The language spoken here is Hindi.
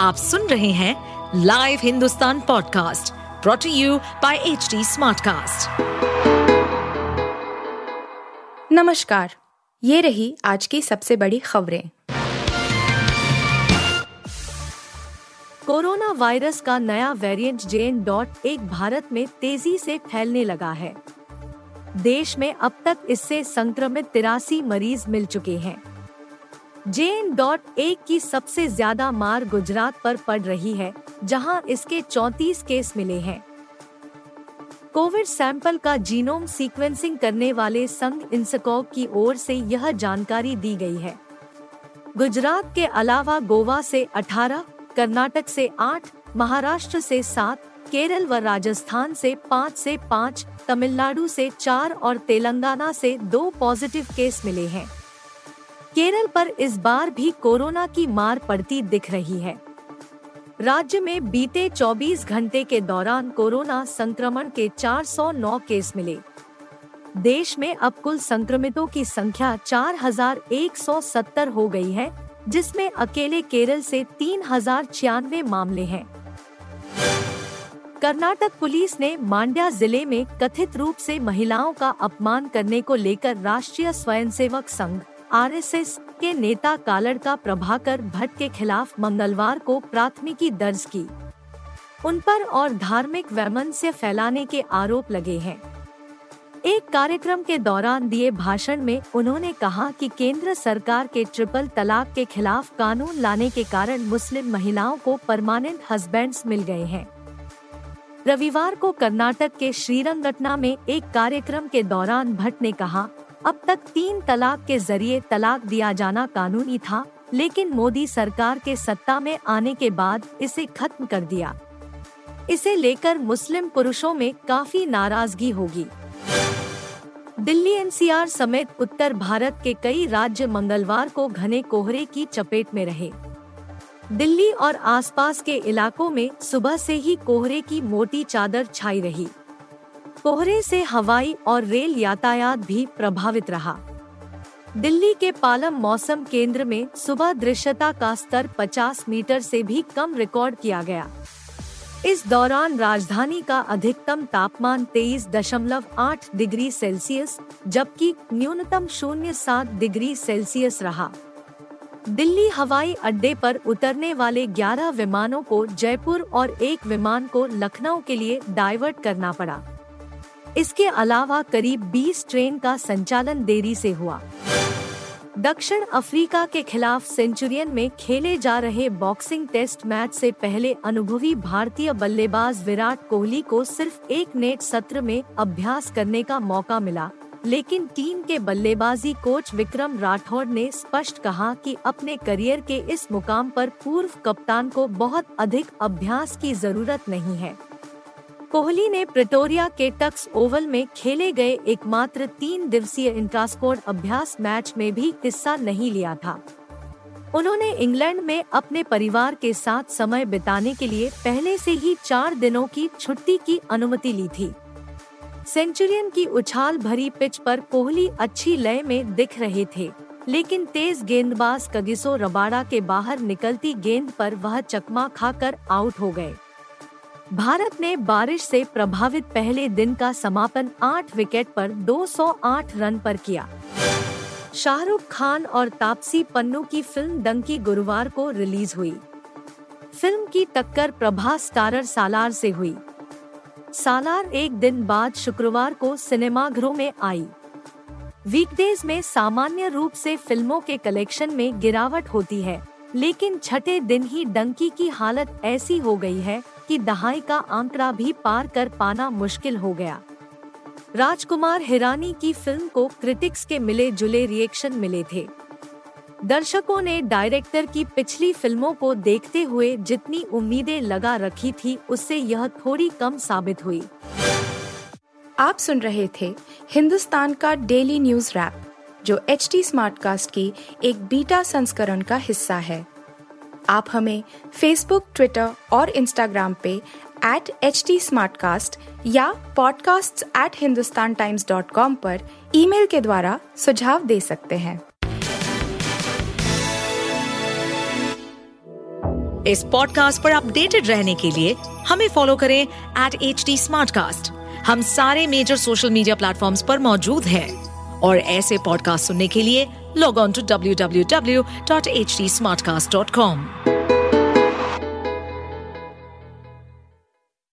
आप सुन रहे हैं live Hindustan podcast brought to you by HT smartcast. नमस्कार, ये रही आज की सबसे बड़ी खबरें। कोरोना वायरस का नया वेरिएंट JN.1 भारत में तेजी से फैलने लगा है। देश में अब तक इससे संक्रमित 83 मरीज मिल चुके हैं। JN.1 की सबसे ज्यादा मार गुजरात पर पड़ रही है, जहां इसके 34 केस मिले हैं। कोविड सैंपल का जीनोम सीक्वेंसिंग करने वाले संघ INSACOG की ओर से यह जानकारी दी गई है। गुजरात के अलावा गोवा से 18, कर्नाटक से 8, महाराष्ट्र से 7, केरल व राजस्थान से 5, तमिलनाडु से 4 और तेलंगाना से 2 पॉजिटिव केस मिले हैं। केरल पर इस बार भी कोरोना की मार पड़ती दिख रही है। राज्य में बीते 24 घंटे के दौरान कोरोना संक्रमण के 409 केस मिले। देश में अब कुल संक्रमितों की संख्या 4170 हो गई है, जिसमें अकेले केरल से 3096 मामले हैं। कर्नाटक पुलिस ने मांड्या जिले में कथित रूप से महिलाओं का अपमान करने को लेकर राष्ट्रीय स्वयंसेवक संघ RSS के नेता कालड़का प्रभाकर भट्ट के खिलाफ मंगलवार को प्राथमिकी दर्ज की। उन पर और धार्मिक वैमनस्य फैलाने के आरोप लगे हैं। एक कार्यक्रम के दौरान दिए भाषण में उन्होंने कहा कि केंद्र सरकार के 3 तलाक के खिलाफ कानून लाने के कारण मुस्लिम महिलाओं को परमानेंट हस्बैंड्स मिल गए हैं। रविवार को कर्नाटक के श्रीरंगपटना में एक कार्यक्रम के दौरान भट्ट ने कहा, अब तक 3 तलाक के जरिए तलाक दिया जाना कानूनी था, लेकिन मोदी सरकार के सत्ता में आने के बाद इसे खत्म कर दिया। इसे लेकर मुस्लिम पुरुषों में काफी नाराजगी होगी। दिल्ली NCR समेत उत्तर भारत के कई राज्य मंगलवार को घने कोहरे की चपेट में रहे। दिल्ली और आसपास के इलाकों में सुबह से ही कोहरे की मोटी चादर छाई रही। कोहरे से हवाई और रेल यातायात भी प्रभावित रहा। दिल्ली के पालम मौसम केंद्र में सुबह दृश्यता का स्तर 50 मीटर से भी कम रिकॉर्ड किया गया। इस दौरान राजधानी का अधिकतम तापमान 23.8 डिग्री सेल्सियस जबकि न्यूनतम 0.7 डिग्री सेल्सियस रहा। दिल्ली हवाई अड्डे पर उतरने वाले 11 विमानों को जयपुर और एक विमान को लखनऊ के लिए डाइवर्ट करना पड़ा। इसके अलावा करीब 20 ट्रेन का संचालन देरी से हुआ। दक्षिण अफ्रीका के खिलाफ सेंचुरियन में खेले जा रहे बॉक्सिंग टेस्ट मैच से पहले अनुभवी भारतीय बल्लेबाज विराट कोहली को सिर्फ एक नेट सत्र में अभ्यास करने का मौका मिला, लेकिन टीम के बल्लेबाजी कोच विक्रम राठौड़ ने स्पष्ट कहा कि अपने करियर के इस मुकाम पर पूर्व कप्तान को बहुत अधिक अभ्यास की जरूरत नहीं है। कोहली ने प्रिटोरिया के टक्स ओवल में खेले गए एकमात्र 3 दिवसीय इंट्रास्कोर अभ्यास मैच में भी हिस्सा नहीं लिया था। उन्होंने इंग्लैंड में अपने परिवार के साथ समय बिताने के लिए पहले से ही 4 दिनों की छुट्टी की अनुमति ली थी। सेंचुरियन की उछाल भरी पिच पर कोहली अच्छी लय में दिख रहे थे, लेकिन तेज गेंदबाज कगिसो रबाड़ा के बाहर निकलती गेंद पर वह चकमा खाकर आउट हो गए। भारत ने बारिश से प्रभावित पहले दिन का समापन 8 विकेट पर 208 रन पर किया। शाहरुख खान और तापसी पन्नू की फिल्म डंकी गुरुवार को रिलीज हुई। फिल्म की टक्कर प्रभास स्टारर सालार से हुई। सालार एक दिन बाद शुक्रवार को सिनेमाघरों में आई। वीकडेज में सामान्य रूप से फिल्मों के कलेक्शन में गिरावट होती है, लेकिन 6ठे दिन ही डंकी की हालत ऐसी हो गई है कि दहाई का आंकड़ा भी पार कर पाना मुश्किल हो गया। राजकुमार हिरानी की फिल्म को क्रिटिक्स के मिले जुले रिएक्शन मिले थे। दर्शकों ने डायरेक्टर की पिछली फिल्मों को देखते हुए जितनी उम्मीदें लगा रखी थी, उससे यह थोड़ी कम साबित हुई। आप सुन रहे थे हिंदुस्तान का डेली न्यूज रैप, जो HT स्मार्टकास्ट की एक बीटा संस्करण का हिस्सा है। आप हमें फेसबुक, ट्विटर और इंस्टाग्राम पे @HT Smartcast या podcasts@hindustantimes.com पर ईमेल के द्वारा सुझाव दे सकते हैं। इस पॉडकास्ट पर अपडेटेड रहने के लिए हमें फॉलो करें @HDSmartcast। हम सारे मेजर सोशल मीडिया प्लेटफॉर्म्स पर मौजूद हैं और ऐसे पॉडकास्ट सुनने के लिए लॉग ऑन टू www.hdsmartcast.com।